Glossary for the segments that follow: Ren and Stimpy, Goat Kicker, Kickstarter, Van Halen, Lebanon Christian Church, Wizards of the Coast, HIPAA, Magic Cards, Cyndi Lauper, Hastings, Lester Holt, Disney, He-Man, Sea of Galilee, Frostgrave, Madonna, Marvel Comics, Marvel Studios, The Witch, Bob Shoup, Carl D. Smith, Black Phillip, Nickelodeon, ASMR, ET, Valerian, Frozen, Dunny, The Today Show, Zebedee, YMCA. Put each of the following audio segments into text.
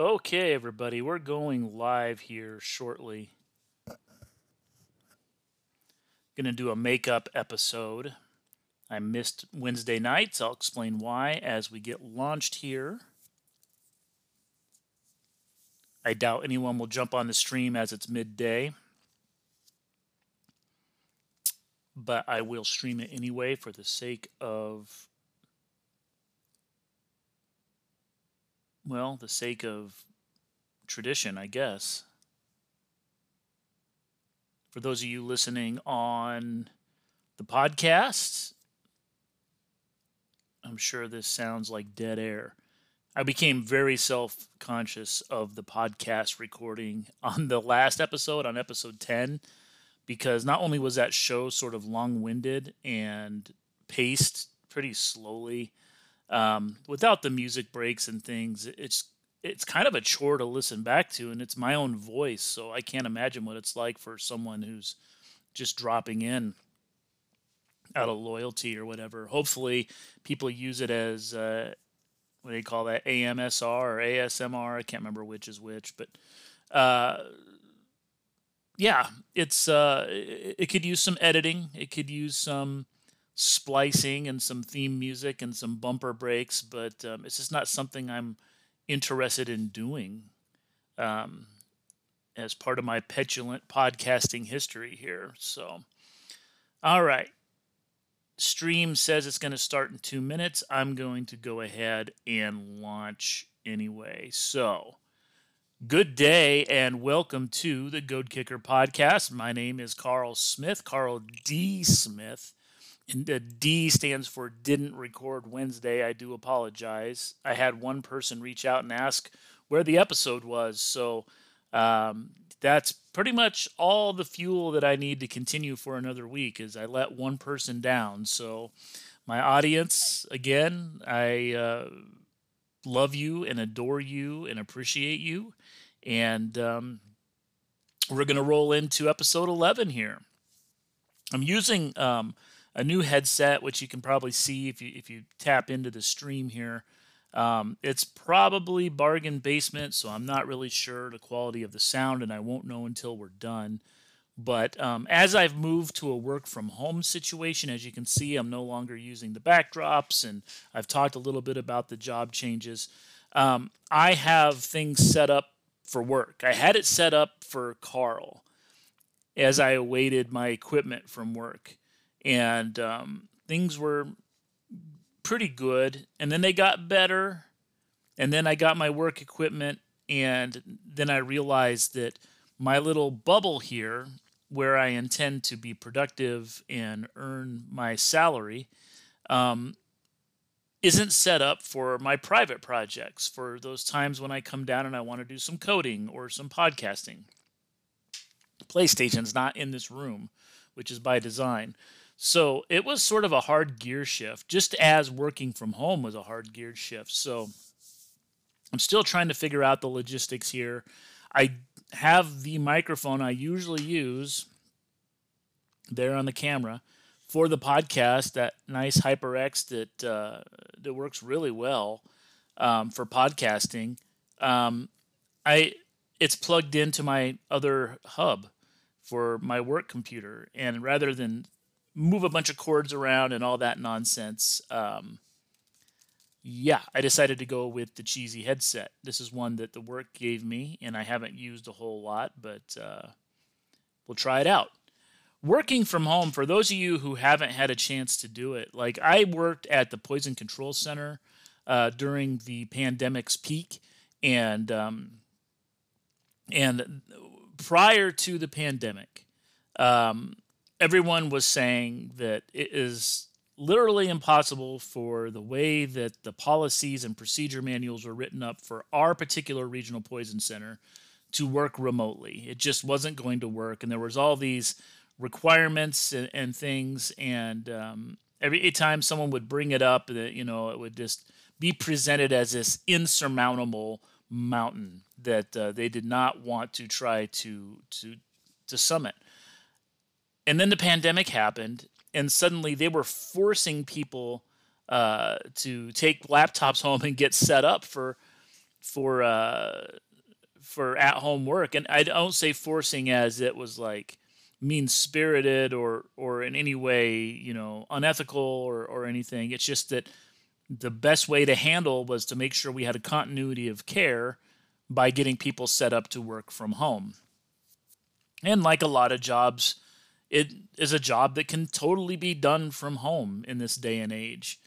Okay, everybody, we're going live here shortly. Gonna do a makeup episode. I missed Wednesday nights. I'll explain why as we get launched here. I doubt anyone will jump on the stream as it's midday, but I will stream it anyway for the sake of tradition, I guess. For those of you listening on the podcast, I'm sure this sounds like dead air. I became very self-conscious of the podcast recording on the last episode, on episode 10, because not only was that show sort of long-winded and paced pretty slowly, without the music breaks and things, it's kind of a chore to listen back to, and it's my own voice, so I can't imagine what it's like for someone who's just dropping in out of loyalty or whatever. Hopefully, people use it as what do you call that? AMSR or ASMR? I can't remember which is which, but yeah, it could use some editing. It could use some splicing and some theme music and some bumper breaks, but it's just not something I'm interested in doing as part of my petulant podcasting history here. So, all right. Stream says it's going to start in 2 minutes. I'm going to go ahead and launch anyway. So, good day and welcome to the Goat Kicker podcast. My name is Carl Smith, Carl D. Smith. And the D stands for didn't record Wednesday. I do apologize. I had one person reach out and ask where the episode was. So that's pretty much all the fuel that I need to continue for another week is I let one person down. So my audience, again, I love you and adore you and appreciate you. And we're going to roll into episode 11 here. I'm using a new headset, which you can probably see if you tap into the stream here. It's probably bargain basement, so I'm not really sure the quality of the sound, and I won't know until we're done. But as I've moved to a work-from-home situation, as you can see, I'm no longer using the backdrops, and I've talked a little bit about the job changes. I have things set up for work. I had it set up for Carl as I awaited my equipment from work. And things were pretty good, and then they got better, and then I got my work equipment, and then I realized that my little bubble here, where I intend to be productive and earn my salary, isn't set up for my private projects, for those times when I come down and I want to do some coding or some podcasting. PlayStation's not in this room, which is by design. So it was sort of a hard gear shift, just as working from home was a hard gear shift. So I'm still trying to figure out the logistics here. I have the microphone I usually use there on the camera for the podcast, that nice HyperX that works really well for podcasting. It's plugged into my other hub for my work computer, and rather than move a bunch of cords around and all that nonsense. Yeah, I decided to go with the cheesy headset. This is one that the work gave me, and I haven't used a whole lot, but we'll try it out. Working from home, for those of you who haven't had a chance to do it, like I worked at the Poison Control Center during the pandemic's peak, and prior to the pandemic, everyone was saying that it is literally impossible for the way that the policies and procedure manuals were written up for our particular regional poison center to work remotely. It just wasn't going to work. And there was all these requirements and things. And every time someone would bring it up, you know, it would just be presented as this insurmountable mountain that they did not want to try to summit. And then the pandemic happened, and suddenly they were forcing people to take laptops home and get set up for for at-home work. And I don't say forcing as it was like mean-spirited or in any way, you know, unethical or anything. It's just that the best way to handle was to make sure we had a continuity of care by getting people set up to work from home. And like a lot of jobs, it is a job that can totally be done from home in this day and age.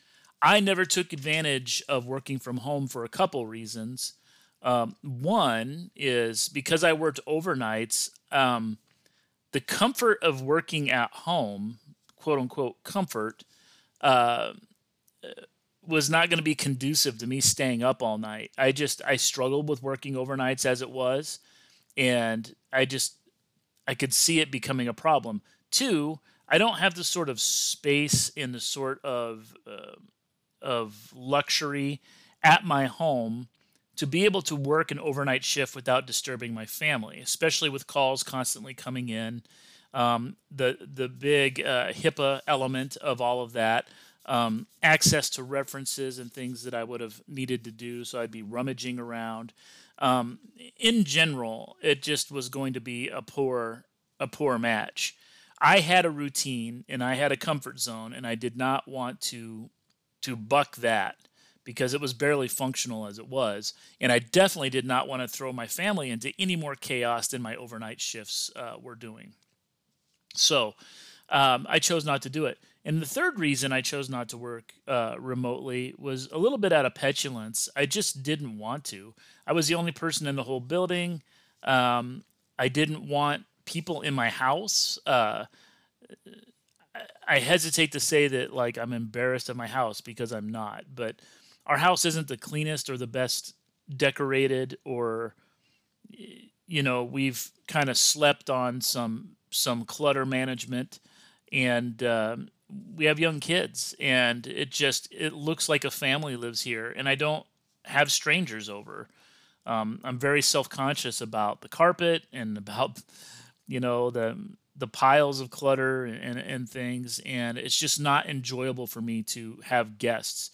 I never took advantage of working from home for a couple reasons. One is because I worked overnights, the comfort of working at home, quote unquote comfort, was not going to be conducive to me staying up all night. I struggled with working overnights as it was, and I could see it becoming a problem. Two, I don't have the sort of space and the sort of luxury at my home to be able to work an overnight shift without disturbing my family, especially with calls constantly coming in. The big HIPAA element of all of that, access to references and things that I would have needed to do, so I'd be rummaging around. In general, it just was going to be a poor match. I had a routine and I had a comfort zone, and I did not want to buck that, because it was barely functional as it was. And I definitely did not want to throw my family into any more chaos than my overnight shifts were doing. So I chose not to do it. And the third reason I chose not to work remotely was a little bit out of petulance. I just didn't want to. I was the only person in the whole building. I didn't want people in my house. I hesitate to say that like I'm embarrassed of my house, because I'm not, but our house isn't the cleanest or the best decorated, or, you know, we've kind of slept on some clutter management, and we have young kids, and it looks like a family lives here, and I don't have strangers over. I'm very self-conscious about the carpet and about, you know, the piles of clutter and things, and it's just not enjoyable for me to have guests.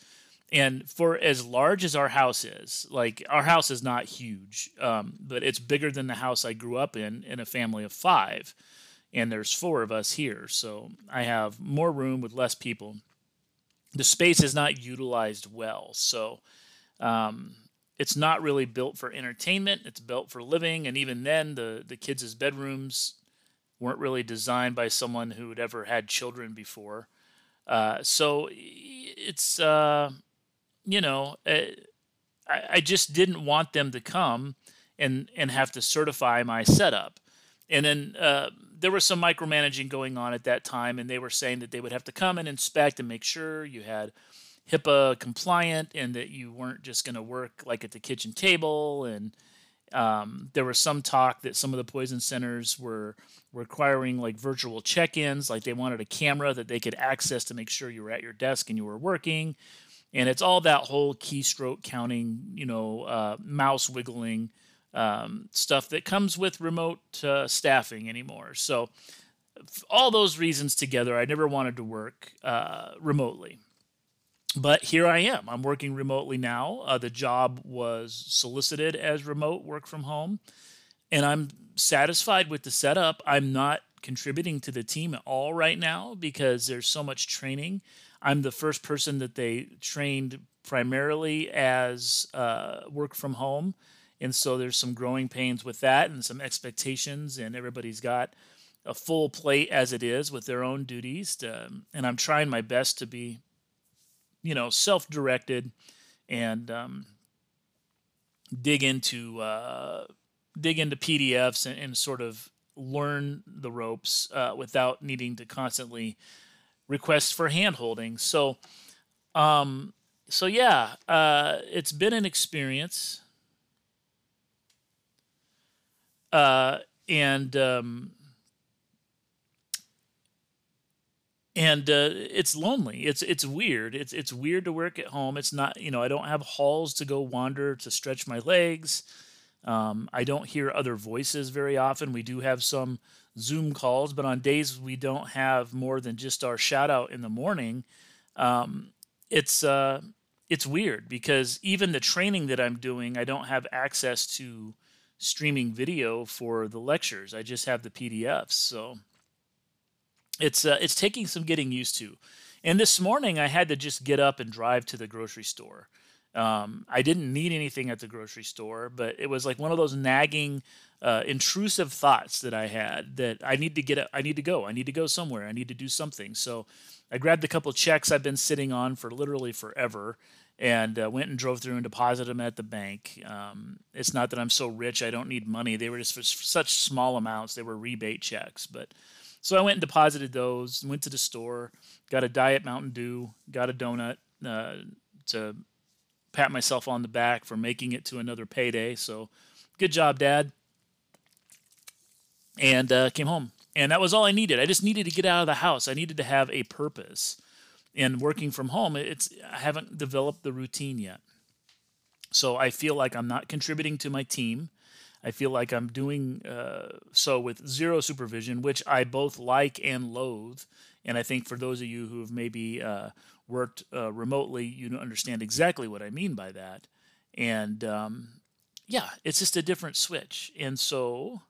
And for as large as our house is, like our house is not huge, but it's bigger than the house I grew up in a family of 5. And there's 4 of us here, so I have more room with less people. The space is not utilized well, so it's not really built for entertainment. It's built for living, and even then, the kids' bedrooms weren't really designed by someone who had ever had children before. So it's, you know, I just didn't want them to come and have to certify my setup. And then there was some micromanaging going on at that time, and they were saying that they would have to come and inspect and make sure you had HIPAA compliant and that you weren't just going to work like at the kitchen table. And there was some talk that some of the poison centers were requiring like virtual check-ins, like they wanted a camera that they could access to make sure you were at your desk and you were working. And it's all that whole keystroke counting, you know, mouse wiggling stuff that comes with remote staffing anymore. So all those reasons together, I never wanted to work remotely. But here I am. I'm working remotely now. The job was solicited as remote work from home, and I'm satisfied with the setup. I'm not contributing to the team at all right now because there's so much training. I'm the first person that they trained primarily as work from home. And so there's some growing pains with that and some expectations, and everybody's got a full plate as it is with their own duties. And I'm trying my best to be, you know, self-directed and dig into PDFs and sort of learn the ropes without needing to constantly request for hand-holding. So, yeah, it's been an experience. It's lonely. It's weird. It's weird to work at home. It's not, you know, I don't have halls to go wander to stretch my legs. I don't hear other voices very often. We do have some Zoom calls, but on days we don't have more than just our shout out in the morning. it's weird because even the training that I'm doing, I don't have access to streaming video for the lectures. I just have the PDFs. So it's taking some getting used to. And this morning I had to just get up and drive to the grocery store. I didn't need anything at the grocery store, but it was like one of those nagging, intrusive thoughts that I had that I need to get up. I need to go somewhere. I need to do something. So I grabbed a couple checks I've been sitting on for literally forever and went and drove through and deposited them at the bank. It's not that I'm so rich, I don't need money. They were just for such small amounts. They were rebate checks. But so I went and deposited those, went to the store, got a Diet Mountain Dew, got a donut to pat myself on the back for making it to another payday. So good job, Dad. And came home. And that was all I needed. I just needed to get out of the house. I needed to have a purpose. And working from home, I haven't developed the routine yet. So I feel like I'm not contributing to my team. I feel like I'm doing so with zero supervision, which I both like and loathe. And I think for those of you who have maybe worked remotely, you understand exactly what I mean by that. And yeah, it's just a different switch. And so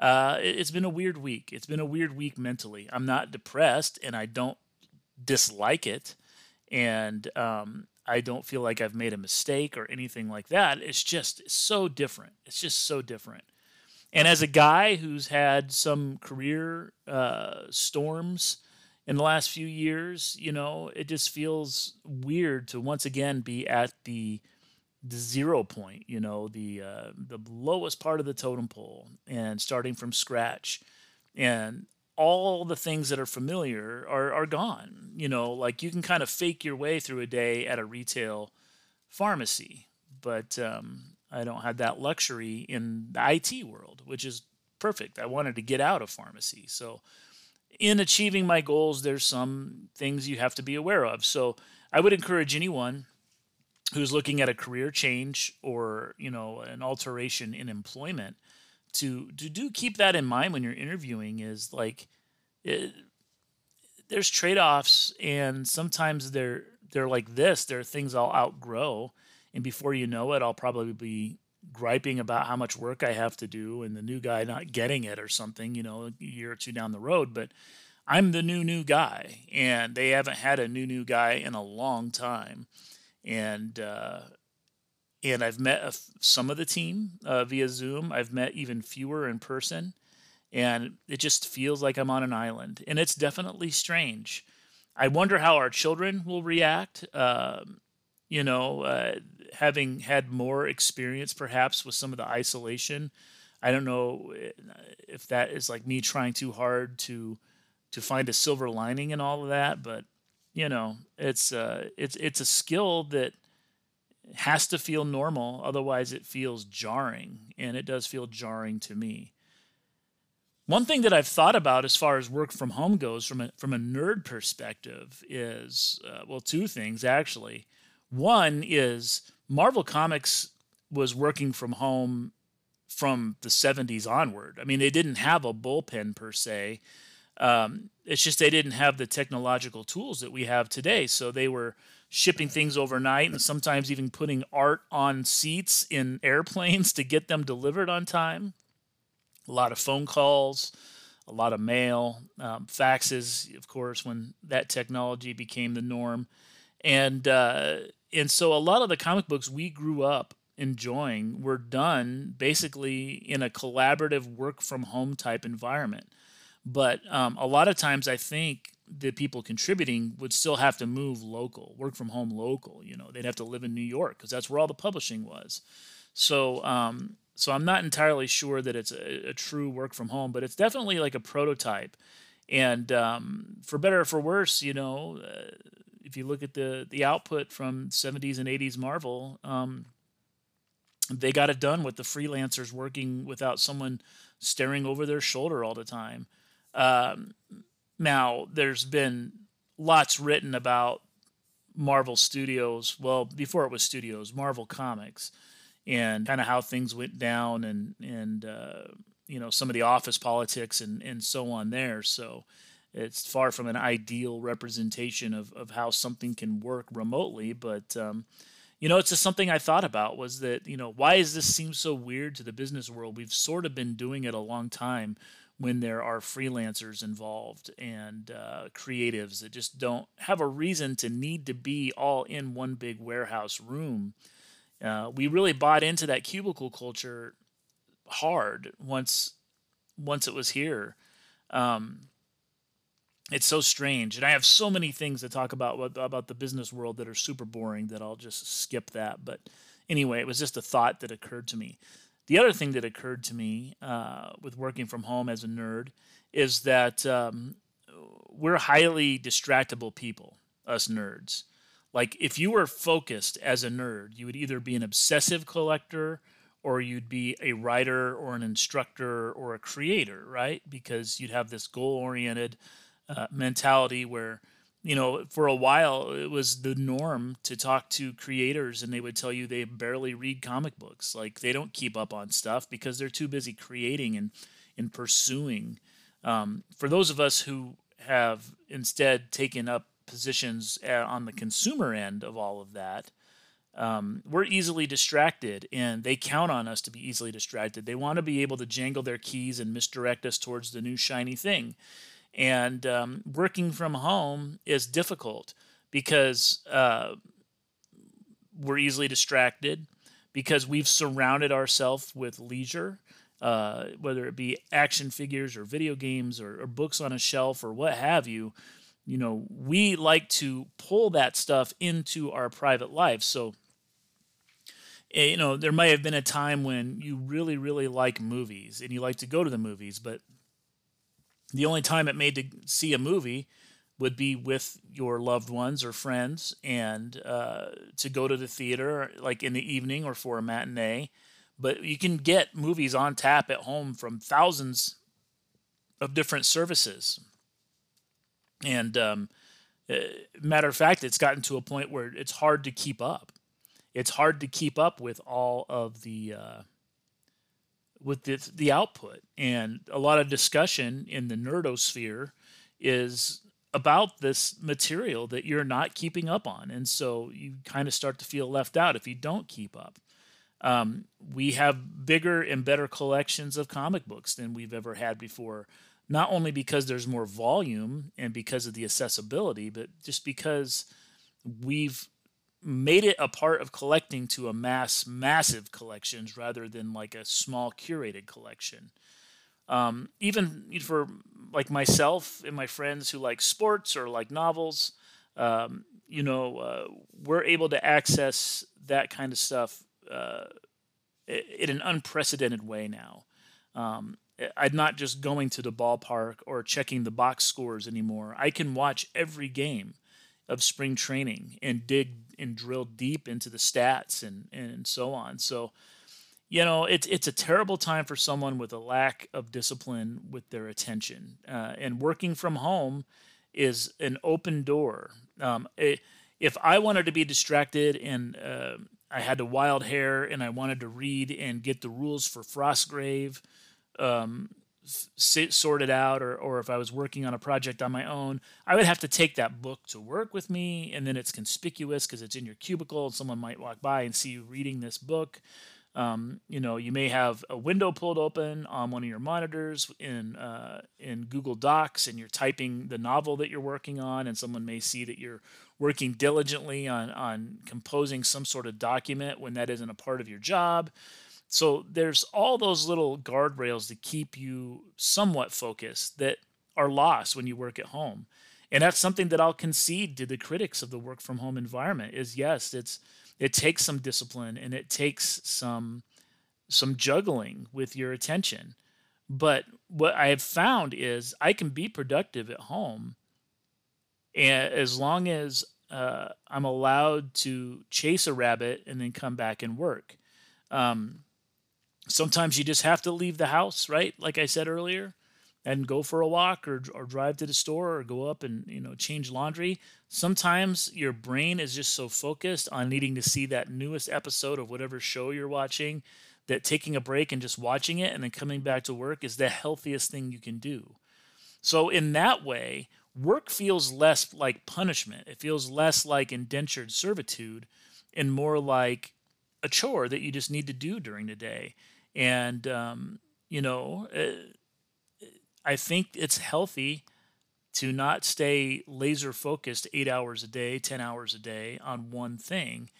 it's been a weird week. It's been a weird week mentally. I'm not depressed and I don't dislike it. And I don't feel like I've made a mistake or anything like that. It's just so different. It's just so different. And as a guy who's had some career storms in the last few years, you know, it just feels weird to once again be at the zero point, you know, the lowest part of the totem pole and starting from scratch. And all the things that are familiar are gone. You know, like you can kind of fake your way through a day at a retail pharmacy, but I don't have that luxury in the IT world, which is perfect. I wanted to get out of pharmacy. So in achieving my goals, there's some things you have to be aware of. So I would encourage anyone who's looking at a career change or, you know, an alteration in employment to do keep that in mind when you're interviewing is like there's trade-offs, and sometimes they're like this. There are things I'll outgrow, and before you know it, I'll probably be griping about how much work I have to do and the new guy not getting it or something, you know, a year or two down the road. But I'm the new guy, and they haven't had a new guy in a long time. And I've met some of the team via Zoom. I've met even fewer in person, and it just feels like I'm on an island, and it's definitely strange. I wonder how our children will react. You know, having had more experience perhaps with some of the isolation, I don't know if that is like me trying too hard to find a silver lining in all of that, but you know, it's a skill that has to feel normal, otherwise it feels jarring, and it does feel jarring to me. One thing that I've thought about as far as work from home goes, from a nerd perspective, is well, two things actually. One is Marvel Comics was working from home from the 70s onward. I mean, they didn't have a bullpen per se. It's just they didn't have the technological tools that we have today. So they were shipping things overnight and sometimes even putting art on seats in airplanes to get them delivered on time. A lot of phone calls, a lot of mail, faxes, of course, when that technology became the norm. And so a lot of the comic books we grew up enjoying were done basically in a collaborative work from home type environment. But a lot of times I think the people contributing would still have to move local, work from home local. You know, they'd have to live in New York because that's where all the publishing was. So so I'm not entirely sure that it's a true work from home, but it's definitely like a prototype. And for better or for worse, you know, if you look at the output from 70s and 80s Marvel, they got it done with the freelancers working without someone staring over their shoulder all the time. Now, there's been lots written about Marvel Studios, well, before it was Studios, Marvel Comics, and kind of how things went down and you know, some of the office politics and so on there. So It's far from an ideal representation of how something can work remotely, but you know, it's just something I thought about, was that, you know, why does this seem so weird to the business world? We've sort of been doing it a long time when there are freelancers involved and creatives that just don't have a reason to need to be all in one big warehouse room. We really bought into that cubicle culture hard once it was here. It's so strange, and I have so many things to talk about the business world that are super boring that I'll just skip that. But anyway, it was just a thought that occurred to me. The other thing that occurred to me with working from home as a nerd is that we're highly distractible people, us nerds. Like, if you were focused as a nerd, you would either be an obsessive collector, or you'd be a writer or an instructor or a creator, right? Because you'd have this goal-oriented mentality where, you know, for a while it was the norm to talk to creators and they would tell you they barely read comic books. Like, they don't keep up on stuff because they're too busy creating and pursuing. For those of us who have instead taken up positions on the consumer end of all of that, we're easily distracted, and they count on us to be easily distracted. They want to be able to jangle their keys and misdirect us towards the new shiny thing. And working from home is difficult because we're easily distracted, because we've surrounded ourselves with leisure, whether it be action figures or video games or books on a shelf or what have you. You know, we like to pull that stuff into our private life. So, you know, there may have been a time when you really, really like movies and you like to go to the movies, but the only time it made to see a movie would be with your loved ones or friends, and to go to the theater, like in the evening or for a matinee. But you can get movies on tap at home from thousands of different services. And matter of fact, it's gotten to a point where it's hard to keep up. It's hard to keep up with all of the with the output. And a lot of discussion in the nerdosphere is about this material that you're not keeping up on. And so you kind of start to feel left out if you don't keep up. We have bigger and better collections of comic books than we've ever had before, not only because there's more volume and because of the accessibility, but just because we've made it a part of collecting to amass massive collections rather than like a small curated collection. Even for like myself and my friends who like sports or like novels, you know, we're able to access that kind of stuff in an unprecedented way now. I'm not just going to the ballpark or checking the box scores anymore. I can watch every game of spring training and dig and drill deep into the stats and so on. So, you know, it's a terrible time for someone with a lack of discipline with their attention. And working from home is an open door. If I wanted to be distracted and I had the wild hair and I wanted to read and get the rules for Frostgrave sorted out, or if I was working on a project on my own, I would have to take that book to work with me, and then it's conspicuous because it's in your cubicle and someone might walk by and see you reading this book. You know, you may have a window pulled open on one of your monitors in Google Docs, and you're typing the novel that you're working on, and someone may see that you're working diligently on composing some sort of document when that isn't a part of your job. So there's all those little guardrails to keep you somewhat focused that are lost when you work at home. And that's something that I'll concede to the critics of the work from home environment is, yes, it takes some discipline and it takes some juggling with your attention. But what I have found is I can be productive at home, and as long as I'm allowed to chase a rabbit and then come back and work. Sometimes you just have to leave the house, right? Like I said earlier, and go for a walk or drive to the store or go up and, you know, change laundry. Sometimes your brain is just so focused on needing to see that newest episode of whatever show you're watching that taking a break and just watching it and then coming back to work is the healthiest thing you can do. So in that way, work feels less like punishment. It feels less like indentured servitude and more like a chore that you just need to do during the day. And, you know, I think it's healthy to not stay laser focused 8 hours a day, 10 hours a day on one thing.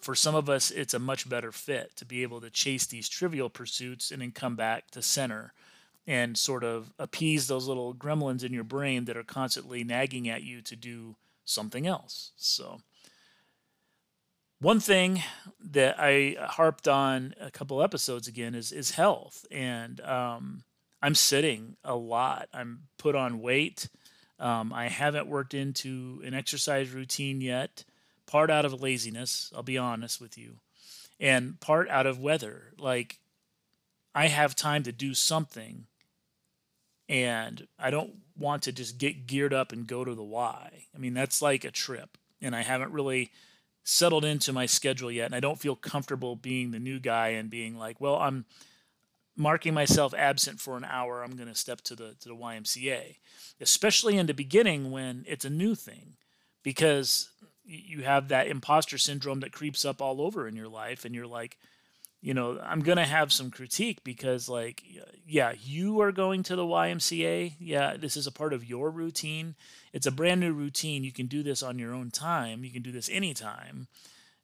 For some of us, it's a much better fit to be able to chase these trivial pursuits and then come back to center and sort of appease those little gremlins in your brain that are constantly nagging at you to do something else. So one thing that I harped on a couple episodes again is health. And I'm sitting a lot. I'm put on weight. I haven't worked into an exercise routine yet, part out of laziness, I'll be honest with you, and part out of weather. Like, I have time to do something, and I don't want to just get geared up and go to the Y. I mean, that's like a trip, and I haven't really settled into my schedule yet, and I don't feel comfortable being the new guy and being like, well, I'm marking myself absent for an hour. I'm going to step to the YMCA, especially in the beginning when it's a new thing, because you have that imposter syndrome that creeps up all over in your life, and you're like, you know, I'm going to have some critique because, like, yeah, you are going to the YMCA. Yeah, this is a part of your routine. It's a brand new routine. You can do this on your own time. You can do this anytime.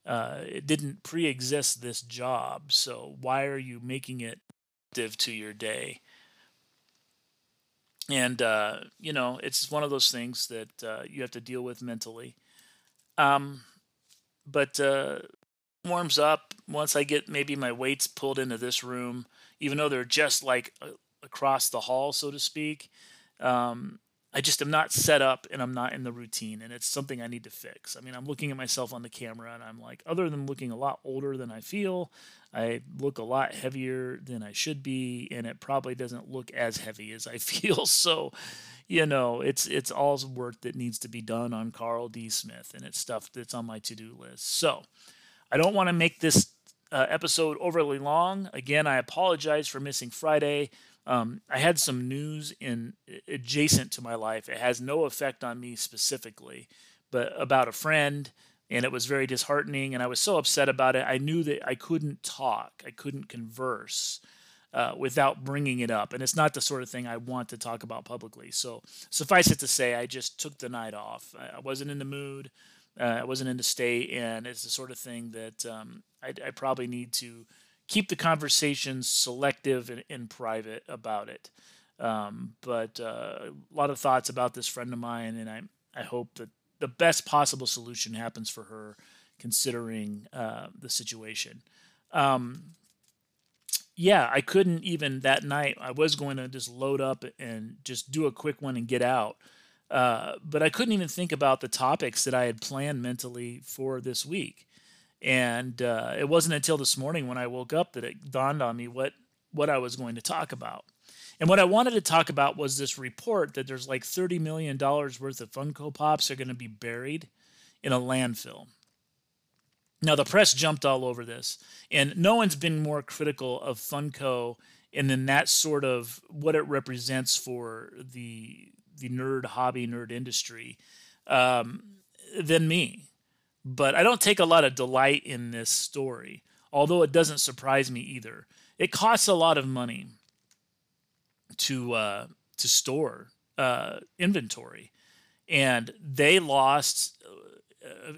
It didn't pre-exist, this job. So why are you making it to your day? And, you know, it's one of those things that you have to deal with mentally. Warms up once I get maybe my weights pulled into this room, even though they're just like across the hall, so to speak. I just am not set up and I'm not in the routine, and it's something I need to fix. I mean, I'm looking at myself on the camera and I'm like, other than looking a lot older than I feel, I look a lot heavier than I should be, and it probably doesn't look as heavy as I feel. So, you know, it's all work that needs to be done on Carl D. Smith, and it's stuff that's on my to-do list. So I don't want to make this episode overly long. Again, I apologize for missing Friday. I had some news in adjacent to my life. It has no effect on me specifically, but about a friend, and it was very disheartening, and I was so upset about it. I knew that I couldn't talk. I couldn't converse without bringing it up, and it's not the sort of thing I want to talk about publicly. So suffice it to say, I just took the night off. I wasn't in the mood. I wasn't in the state, and it's the sort of thing that I probably need to keep the conversations selective and private about it. But a lot of thoughts about this friend of mine, and I hope that the best possible solution happens for her, considering the situation. Yeah, I couldn't even that night. I was going to just load up and just do a quick one and get out. But I couldn't even think about the topics that I had planned mentally for this week. And it wasn't until this morning when I woke up that it dawned on me what I was going to talk about. And what I wanted to talk about was this report that there's like $30 million worth of Funko Pops are going to be buried in a landfill. Now, the press jumped all over this, and no one's been more critical of Funko and then that sort of what it represents for the nerd hobby, nerd industry, than me. But I don't take a lot of delight in this story, although it doesn't surprise me either. It costs a lot of money to store inventory, and they lost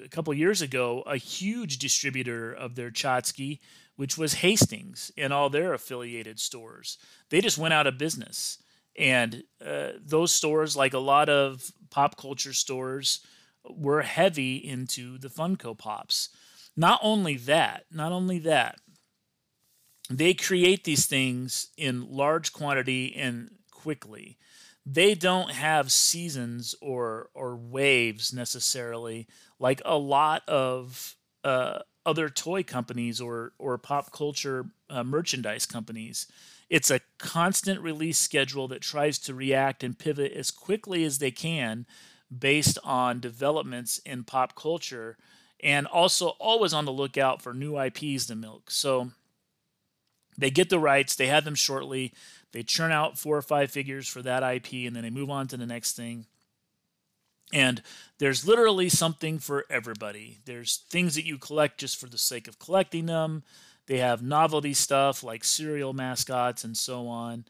a couple years ago a huge distributor of their tchotchke, which was Hastings, and all their affiliated stores. They just went out of business. And those stores, like a lot of pop culture stores, were heavy into the Funko Pops. Not only that, they create these things in large quantity and quickly. They don't have seasons or waves necessarily, like a lot of other toy companies or pop culture merchandise companies. It's a constant release schedule that tries to react and pivot as quickly as they can based on developments in pop culture, and also always on the lookout for new IPs to milk. So they get the rights, they have them shortly, They churn out 4 or 5 figures for that IP, and then they move on to the next thing. And there's literally something for everybody. There's things that you collect just for the sake of collecting them. They have novelty stuff like cereal mascots and so on.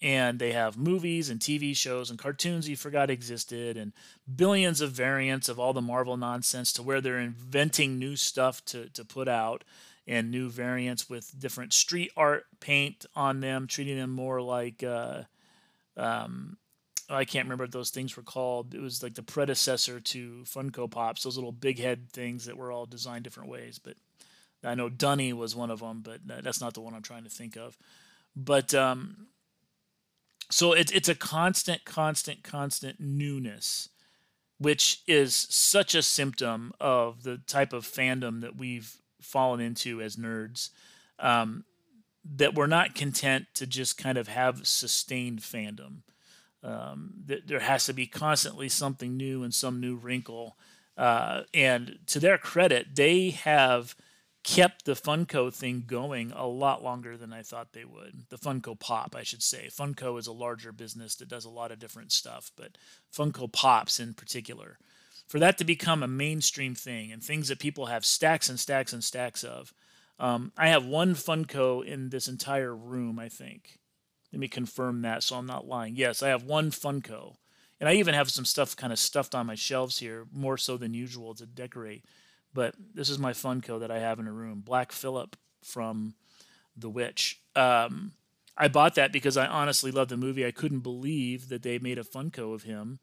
And they have movies and TV shows and cartoons you forgot existed and billions of variants of all the Marvel nonsense, to where they're inventing new stuff to put out, and new variants with different street art paint on them, treating them more like... I can't remember what those things were called. It was like the predecessor to Funko Pops, those little big head things that were all designed different ways. But I know Dunny was one of them, but that's not the one I'm trying to think of. But so it's a constant newness, which is such a symptom of the type of fandom that we've fallen into as nerds, that we're not content to just kind of have sustained fandom. There has to be constantly something new and some new wrinkle. And to their credit, they have kept the Funko thing going a lot longer than I thought they would. The Funko Pop, I should say. Funko is a larger business that does a lot of different stuff, but Funko Pops in particular. For that to become a mainstream thing and things that people have stacks and stacks and stacks of. I have one Funko in this entire room, I think. Let me confirm that so I'm not lying. Yes, I have one Funko. And I even have some stuff kind of stuffed on my shelves here, more so than usual to decorate. But this is my Funko that I have in a room. Black Phillip from The Witch. I bought that because I honestly love the movie. I couldn't believe that they made a Funko of him.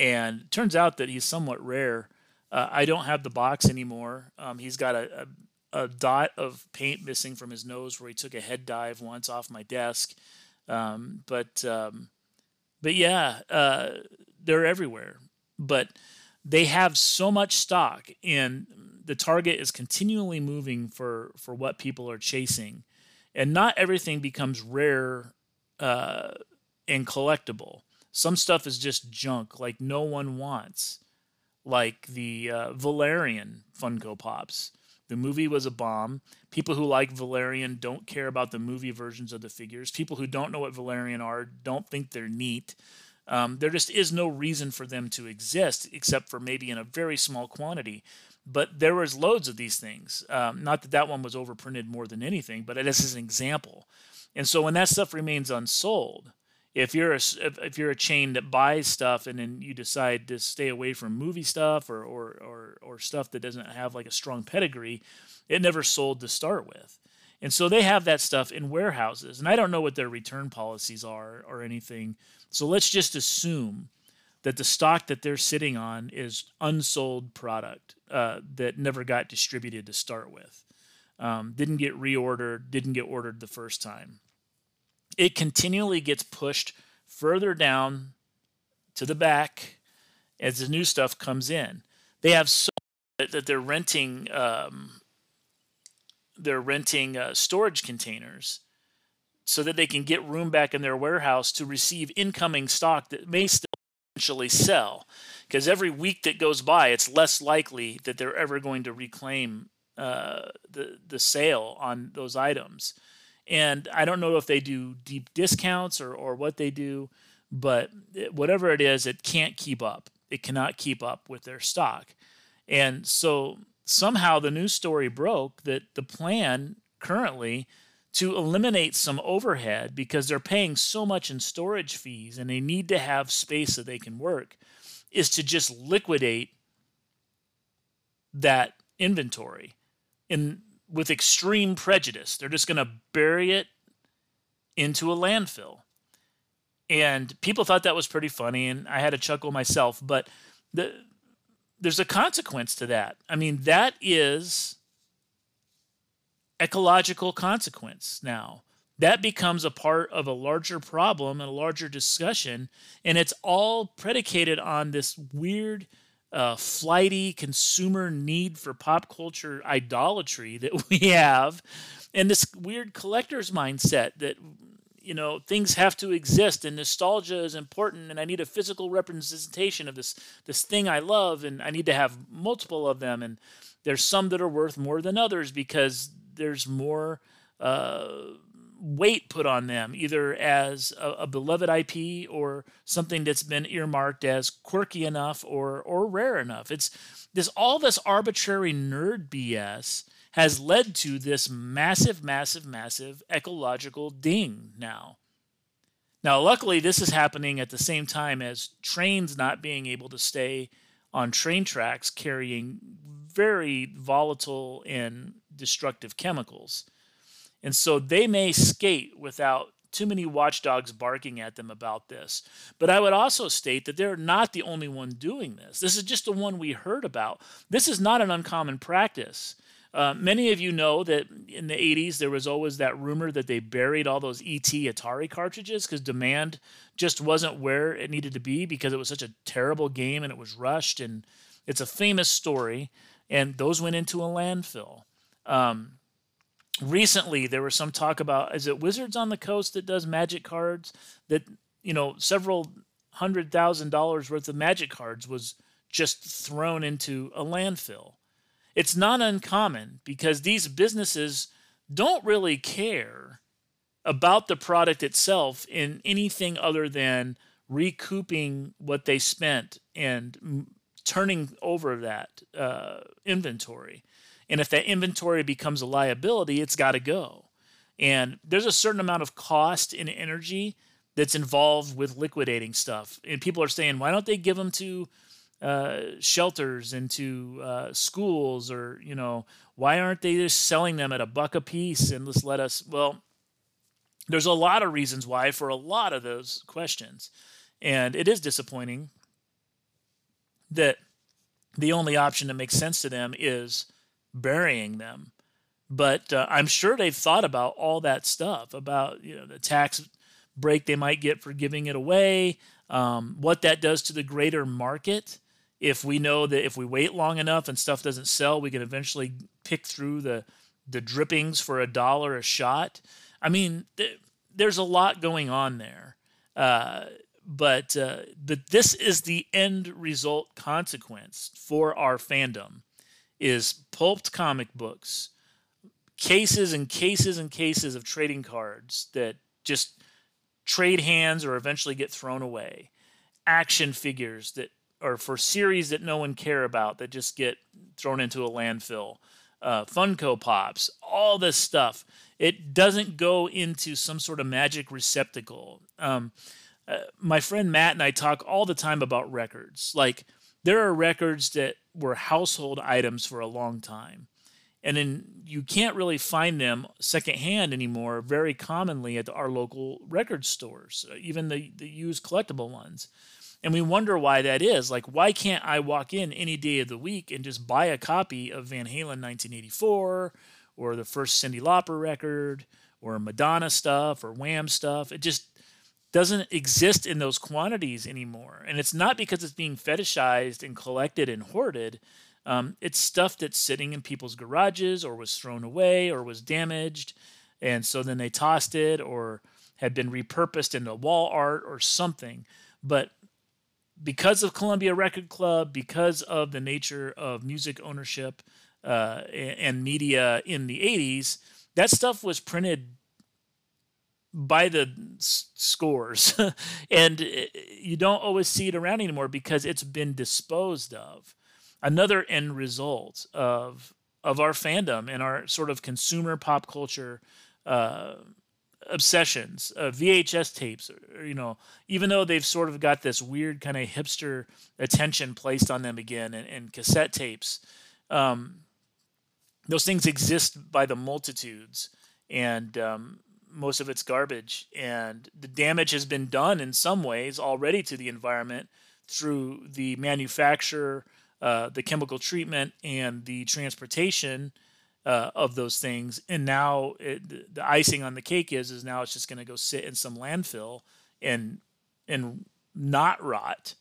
And it turns out that he's somewhat rare. I don't have the box anymore. He's got a dot of paint missing from his nose where he took a head dive once off my desk. But yeah, they're everywhere, but they have so much stock, and the target is continually moving for what people are chasing, and not everything becomes rare, and collectible. Some stuff is just junk. Like no one wants, like the, Valerian Funko Pops. The movie was a bomb. People who like Valerian don't care about the movie versions of the figures. People who don't know what Valerian are don't think they're neat. There just is no reason for them to exist, except for maybe in a very small quantity. But there was loads of these things. Not that that one was overprinted more than anything, but it is an example. And so when that stuff remains unsold, if you're a chain that buys stuff and then you decide to stay away from movie stuff or stuff that doesn't have like a strong pedigree, it never sold to start with. And so they have that stuff in warehouses. And I don't know what their return policies are or anything. So let's just assume that the stock that they're sitting on is unsold product that never got distributed to start with. Didn't get reordered, didn't get ordered the first time. It continually gets pushed further down to the back as the new stuff comes in. They have so much that they're renting storage containers so that they can get room back in their warehouse to receive incoming stock that may still eventually sell. Because every week that goes by, it's less likely that they're ever going to reclaim the sale on those items. And I don't know if they do deep discounts or what they do, but whatever it is, it can't keep up. It cannot keep up with their stock. And so somehow the news story broke that the plan currently to eliminate some overhead, because they're paying so much in storage fees and they need to have space so they can work, is to just liquidate that inventory with extreme prejudice. They're just going to bury it into a landfill. And people thought that was pretty funny, and I had a chuckle myself, but there's a consequence to that. I mean, that is ecological consequence now. That becomes a part of a larger problem and a larger discussion, and it's all predicated on this weird flighty consumer need for pop culture idolatry that we have, and this weird collector's mindset that, you know, things have to exist and nostalgia is important and I need a physical representation of this thing I love, and I need to have multiple of them, and there's some that are worth more than others because there's more weight put on them, either as a beloved IP or something that's been earmarked as quirky enough or rare enough. It's this, all this arbitrary nerd BS has led to this massive, massive, massive ecological ding now. Now, luckily, this is happening at the same time as trains not being able to stay on train tracks carrying very volatile and destructive chemicals. And so they may skate without too many watchdogs barking at them about this. But I would also state that they're not the only one doing this. This is just the one we heard about. This is not an uncommon practice. Many of you know that in the 80s, there was always that rumor that they buried all those ET Atari cartridges because demand just wasn't where it needed to be because it was such a terrible game and it was rushed. And it's a famous story. And those went into a landfill. Recently, there was some talk about, is it Wizards on the Coast that does Magic Cards? That, you know, several $100,000 worth of Magic Cards was just thrown into a landfill. It's not uncommon because these businesses don't really care about the product itself in anything other than recouping what they spent and turning over that inventory. And if that inventory becomes a liability, it's got to go. And there's a certain amount of cost and energy that's involved with liquidating stuff. And people are saying, why don't they give them to shelters and to schools, or, you know, why aren't they just selling them at $1 a piece and just let us? Well, there's a lot of reasons why for a lot of those questions. And it is disappointing that the only option that makes sense to them is burying them. But I'm sure they've thought about all that stuff, about, you know, the tax break they might get for giving it away, what that does to the greater market. If we know that if we wait long enough and stuff doesn't sell, we can eventually pick through the drippings for $1 a shot. I mean, there's a lot going on there. But this is the end result consequence for our fandom. Is pulped comic books, cases and cases and cases of trading cards that just trade hands or eventually get thrown away, action figures that are for series that no one care about that just get thrown into a landfill, Funko Pops, all this stuff. It doesn't go into some sort of magic receptacle. My friend Matt and I talk all the time about records. Like, there are records that were household items for a long time. And then you can't really find them secondhand anymore very commonly at our local record stores, even the used collectible ones. And we wonder why that is. Like, why can't I walk in any day of the week and just buy a copy of Van Halen 1984 or the first Cyndi Lauper record or Madonna stuff or Wham stuff? It just doesn't exist in those quantities anymore. And it's not because it's being fetishized and collected and hoarded. It's stuff that's sitting in people's garages or was thrown away or was damaged. And so then they tossed it or had been repurposed into wall art or something. But because of Columbia Record Club, because of the nature of music ownership and media in the 80s, that stuff was printed by the scores and you don't always see it around anymore because it's been disposed of. Another end result of our fandom and our sort of consumer pop culture obsessions, VHS tapes, you know, even though they've sort of got this weird kind of hipster attention placed on them again, and cassette tapes, those things exist by the multitudes, and most of it's garbage, and the damage has been done in some ways already to the environment through the manufacture, the chemical treatment, and the transportation of those things. And now the icing on the cake is now it's just going to go sit in some landfill and not rot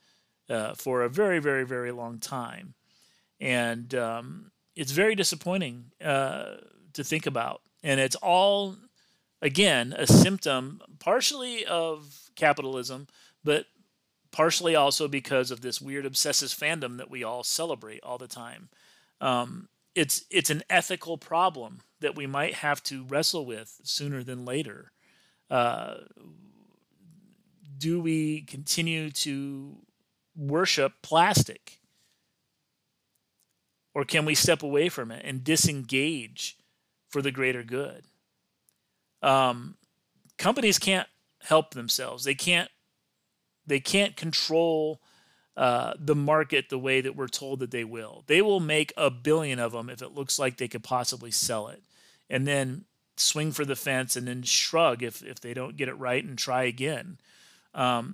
for a very, very, very long time. And it's very disappointing to think about. And it's all, again, a symptom partially of capitalism, but partially also because of this weird obsessive fandom that we all celebrate all the time. it's an ethical problem that we might have to wrestle with sooner than later. Do we continue to worship plastic? Or can we step away from it and disengage for the greater good? Companies can't help themselves. They can't control the market the way that we're told that they will. They will make 1 billion of them if it looks like they could possibly sell it, and then swing for the fence and then shrug if they don't get it right and try again.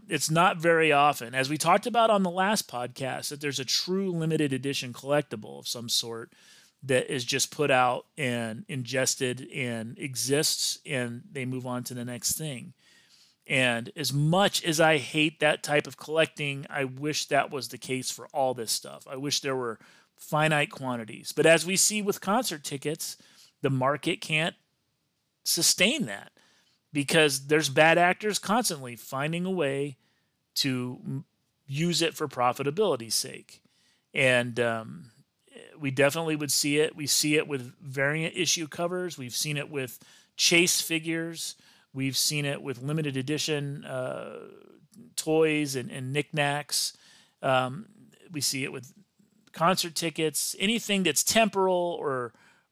It's not very often, as we talked about on the last podcast, that there's a true limited edition collectible of some sort that is just put out and ingested and exists, and they move on to the next thing. And as much as I hate that type of collecting, I wish that was the case for all this stuff. I wish there were finite quantities. But as we see with concert tickets, the market can't sustain that, because there's bad actors constantly finding a way to use it for profitability's sake. And we definitely would see it. We see it with variant issue covers. We've seen it with chase figures. We've seen it with limited edition toys and knickknacks. We see it with concert tickets. Anything that's temporal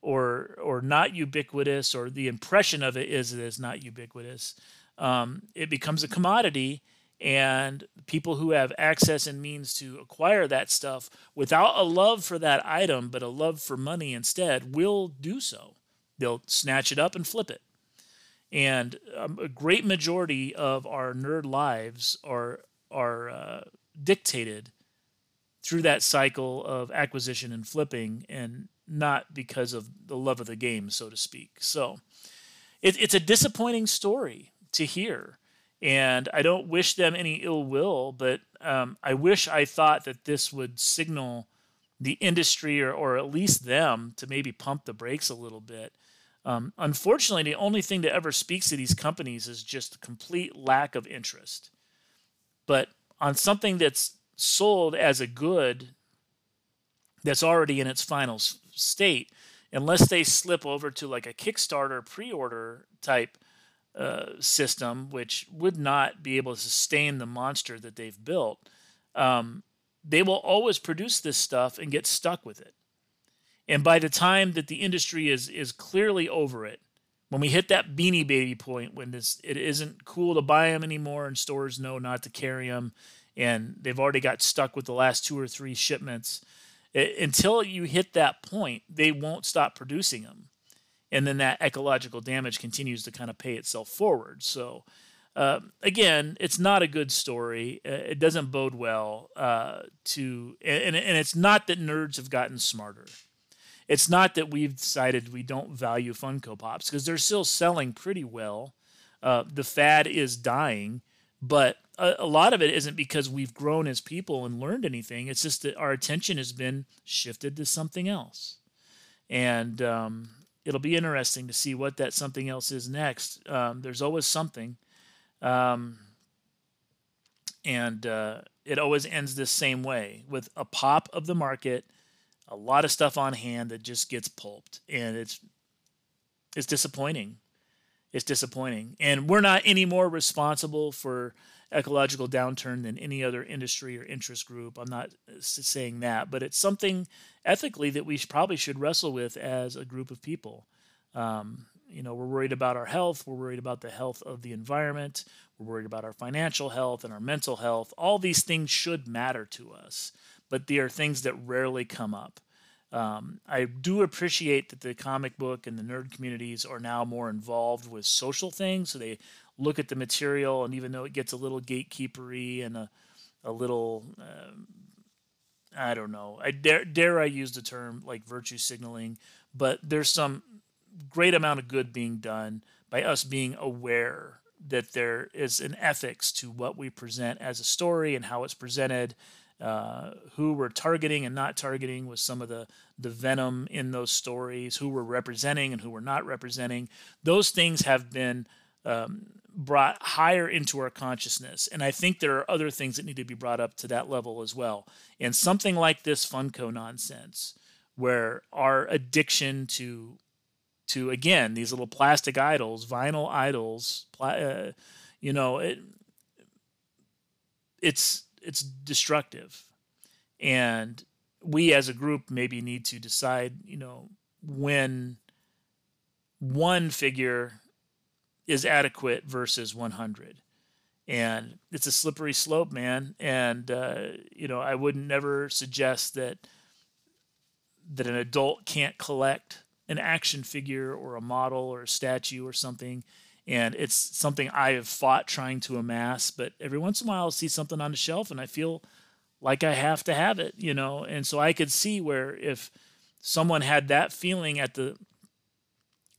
or not ubiquitous, or the impression of it is not ubiquitous. It becomes a commodity, and people who have access and means to acquire that stuff without a love for that item, but a love for money instead, will do so. They'll snatch it up and flip it. And a great majority of our nerd lives are dictated through that cycle of acquisition and flipping, and not because of the love of the game, so to speak. So it's a disappointing story to hear, and I don't wish them any ill will, but I wish I thought that this would signal the industry, or at least them, to maybe pump the brakes a little bit. Unfortunately, the only thing that ever speaks to these companies is just complete lack of interest. But on something that's sold as a good that's already in its final state, unless they slip over to like a Kickstarter pre-order type system, which would not be able to sustain the monster that they've built, they will always produce this stuff and get stuck with it. And by the time that the industry is clearly over it, when we hit that Beanie Baby point, when it isn't cool to buy them anymore and stores know not to carry them, and they've already got stuck with the last 2 or 3 shipments, until you hit that point, they won't stop producing them. And then that ecological damage continues to kind of pay itself forward. So again, it's not a good story. It doesn't bode well and it's not that nerds have gotten smarter. It's not that we've decided we don't value Funko Pops, because they're still selling pretty well. The fad is dying, but a lot of it isn't because we've grown as people and learned anything. It's just that our attention has been shifted to something else. And it'll be interesting to see what that something else is next. There's always something. And it always ends the same way, with a pop of the market, a lot of stuff on hand that just gets pulped. And it's disappointing. It's disappointing. And we're not any more responsible for ecological downturn than any other industry or interest group. I'm not saying that, but it's something ethically that we probably should wrestle with as a group of people. We're worried about our health. We're worried about the health of the environment. We're worried about our financial health and our mental health. All these things should matter to us, but they are things that rarely come up. I do appreciate that the comic book and the nerd communities are now more involved with social things. So they look at the material, and even though it gets a little gatekeepery and a little, I don't know, dare I use the term like virtue signaling, but there's some great amount of good being done by us being aware that there is an ethics to what we present as a story and how it's presented. Who we're targeting and not targeting with some of the venom in those stories, who we're representing and who we're not representing. Those things have been brought higher into our consciousness. And I think there are other things that need to be brought up to that level as well. And something like this Funko nonsense where our addiction to again, these little plastic idols, vinyl idols, you know, it's destructive. And we as a group maybe need to decide, you know, when one figure is adequate versus 100. And it's a slippery slope, man. And, you know, I would never suggest that an adult can't collect an action figure or a model or a statue or something. And it's something I have fought trying to amass. But every once in a while I'll see something on the shelf and I feel like I have to have it, you know. And so I could see where if someone had that feeling at the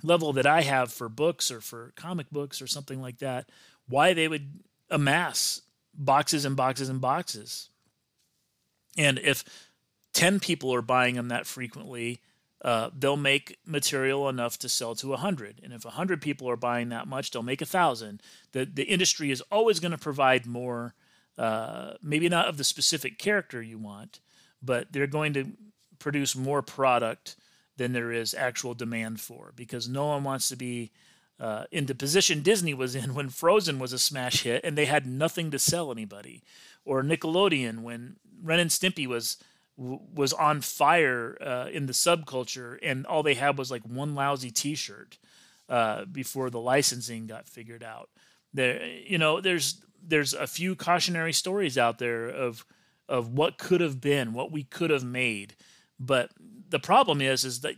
level that I have for books or for comic books or something like that, why they would amass boxes and boxes and boxes. And if 10 people are buying them that frequently, they'll make material enough to sell to 100. And if 100 people are buying that much, they'll make 1,000. The industry is always going to provide more, maybe not of the specific character you want, but they're going to produce more product than there is actual demand for, because no one wants to be in the position Disney was in when Frozen was a smash hit and they had nothing to sell anybody, or Nickelodeon when Ren and Stimpy was on fire in the subculture and all they had was like one lousy T-shirt before the licensing got figured out. There, you know, there's a few cautionary stories out there of what could have been, what we could have made, but the problem is that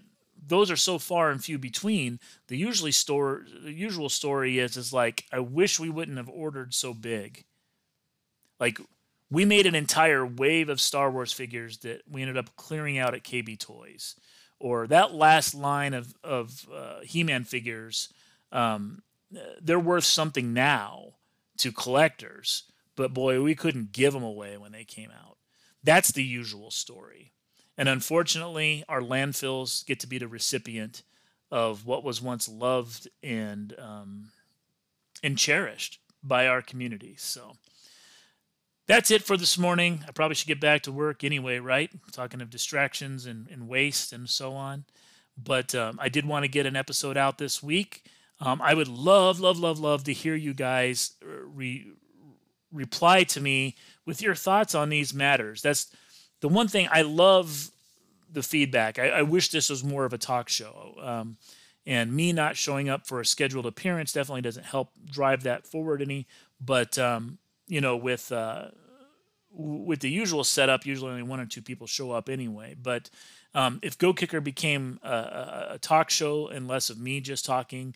those are so far and few between. The usual story is like, I wish we wouldn't have ordered so big. Like, we made an entire wave of Star Wars figures that we ended up clearing out at KB Toys, or that last line of He-Man figures. They're worth something now to collectors, but boy, we couldn't give them away when they came out. That's the usual story. And unfortunately, our landfills get to be the recipient of what was once loved and cherished by our community. So that's it for this morning. I probably should get back to work anyway, right? Talking of distractions and waste and so on. But I did want to get an episode out this week. I would love, love, love, love to hear you guys reply to me with your thoughts on these matters. That's the one thing. I love the feedback. I wish this was more of a talk show. And me not showing up for a scheduled appearance definitely doesn't help drive that forward any. But, you know, with the usual setup, usually only one or two people show up anyway. But if Goat Kicker became a talk show and less of me just talking,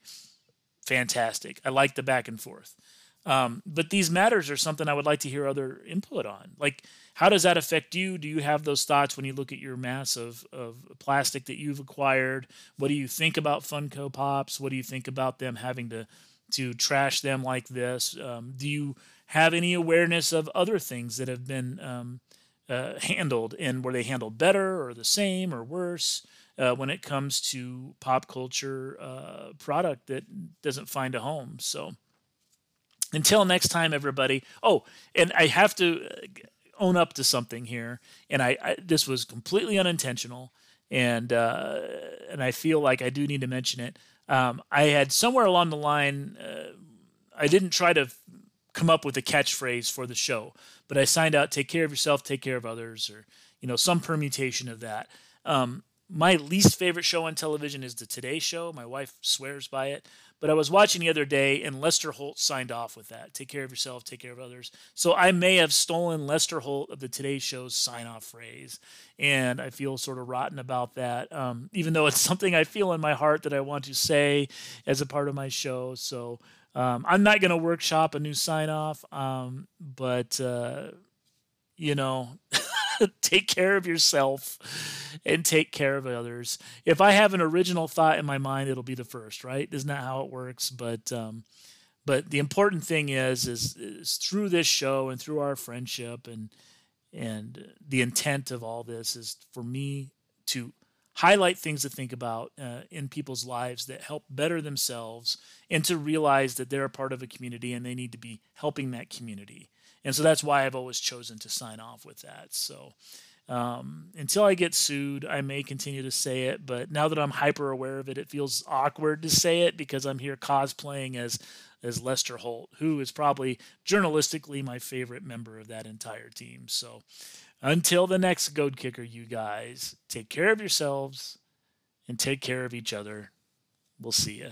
fantastic. I like the back and forth. But these matters are something I would like to hear other input on. Like, how does that affect you? Do you have those thoughts when you look at your mass of plastic that you've acquired? What do you think about Funko Pops? What do you think about them having to trash them like this? Do you have any awareness of other things that have been handled, and were they handled better or the same or worse when it comes to pop culture product that doesn't find a home? So until next time, everybody. Oh, and I have to own up to something here, and I this was completely unintentional, and I feel like I do need to mention it. I had somewhere along the line, I didn't try to come up with a catchphrase for the show, but I signed out, "Take care of yourself, take care of others," or, you know, some permutation of that. My least favorite show on television is The Today Show. My wife swears by it. But I was watching the other day, and Lester Holt signed off with that. "Take care of yourself, take care of others." So I may have stolen Lester Holt of The Today Show's sign-off phrase, and I feel sort of rotten about that, even though it's something I feel in my heart that I want to say as a part of my show. So I'm not going to workshop a new sign-off, but, you know... Take care of yourself and take care of others. If I have an original thought in my mind, it'll be the first, right? Isn't that how it works? But the important thing is through this show and through our friendship and the intent of all this is for me to highlight things to think about in people's lives that help better themselves, and to realize that they're a part of a community and they need to be helping that community. And so that's why I've always chosen to sign off with that. So Until I get sued, I may continue to say it, but now that I'm hyper aware of it, it feels awkward to say it because I'm here cosplaying as Lester Holt, who is probably journalistically my favorite member of that entire team. So until the next Goat Kicker, you guys, take care of yourselves and take care of each other. We'll see ya.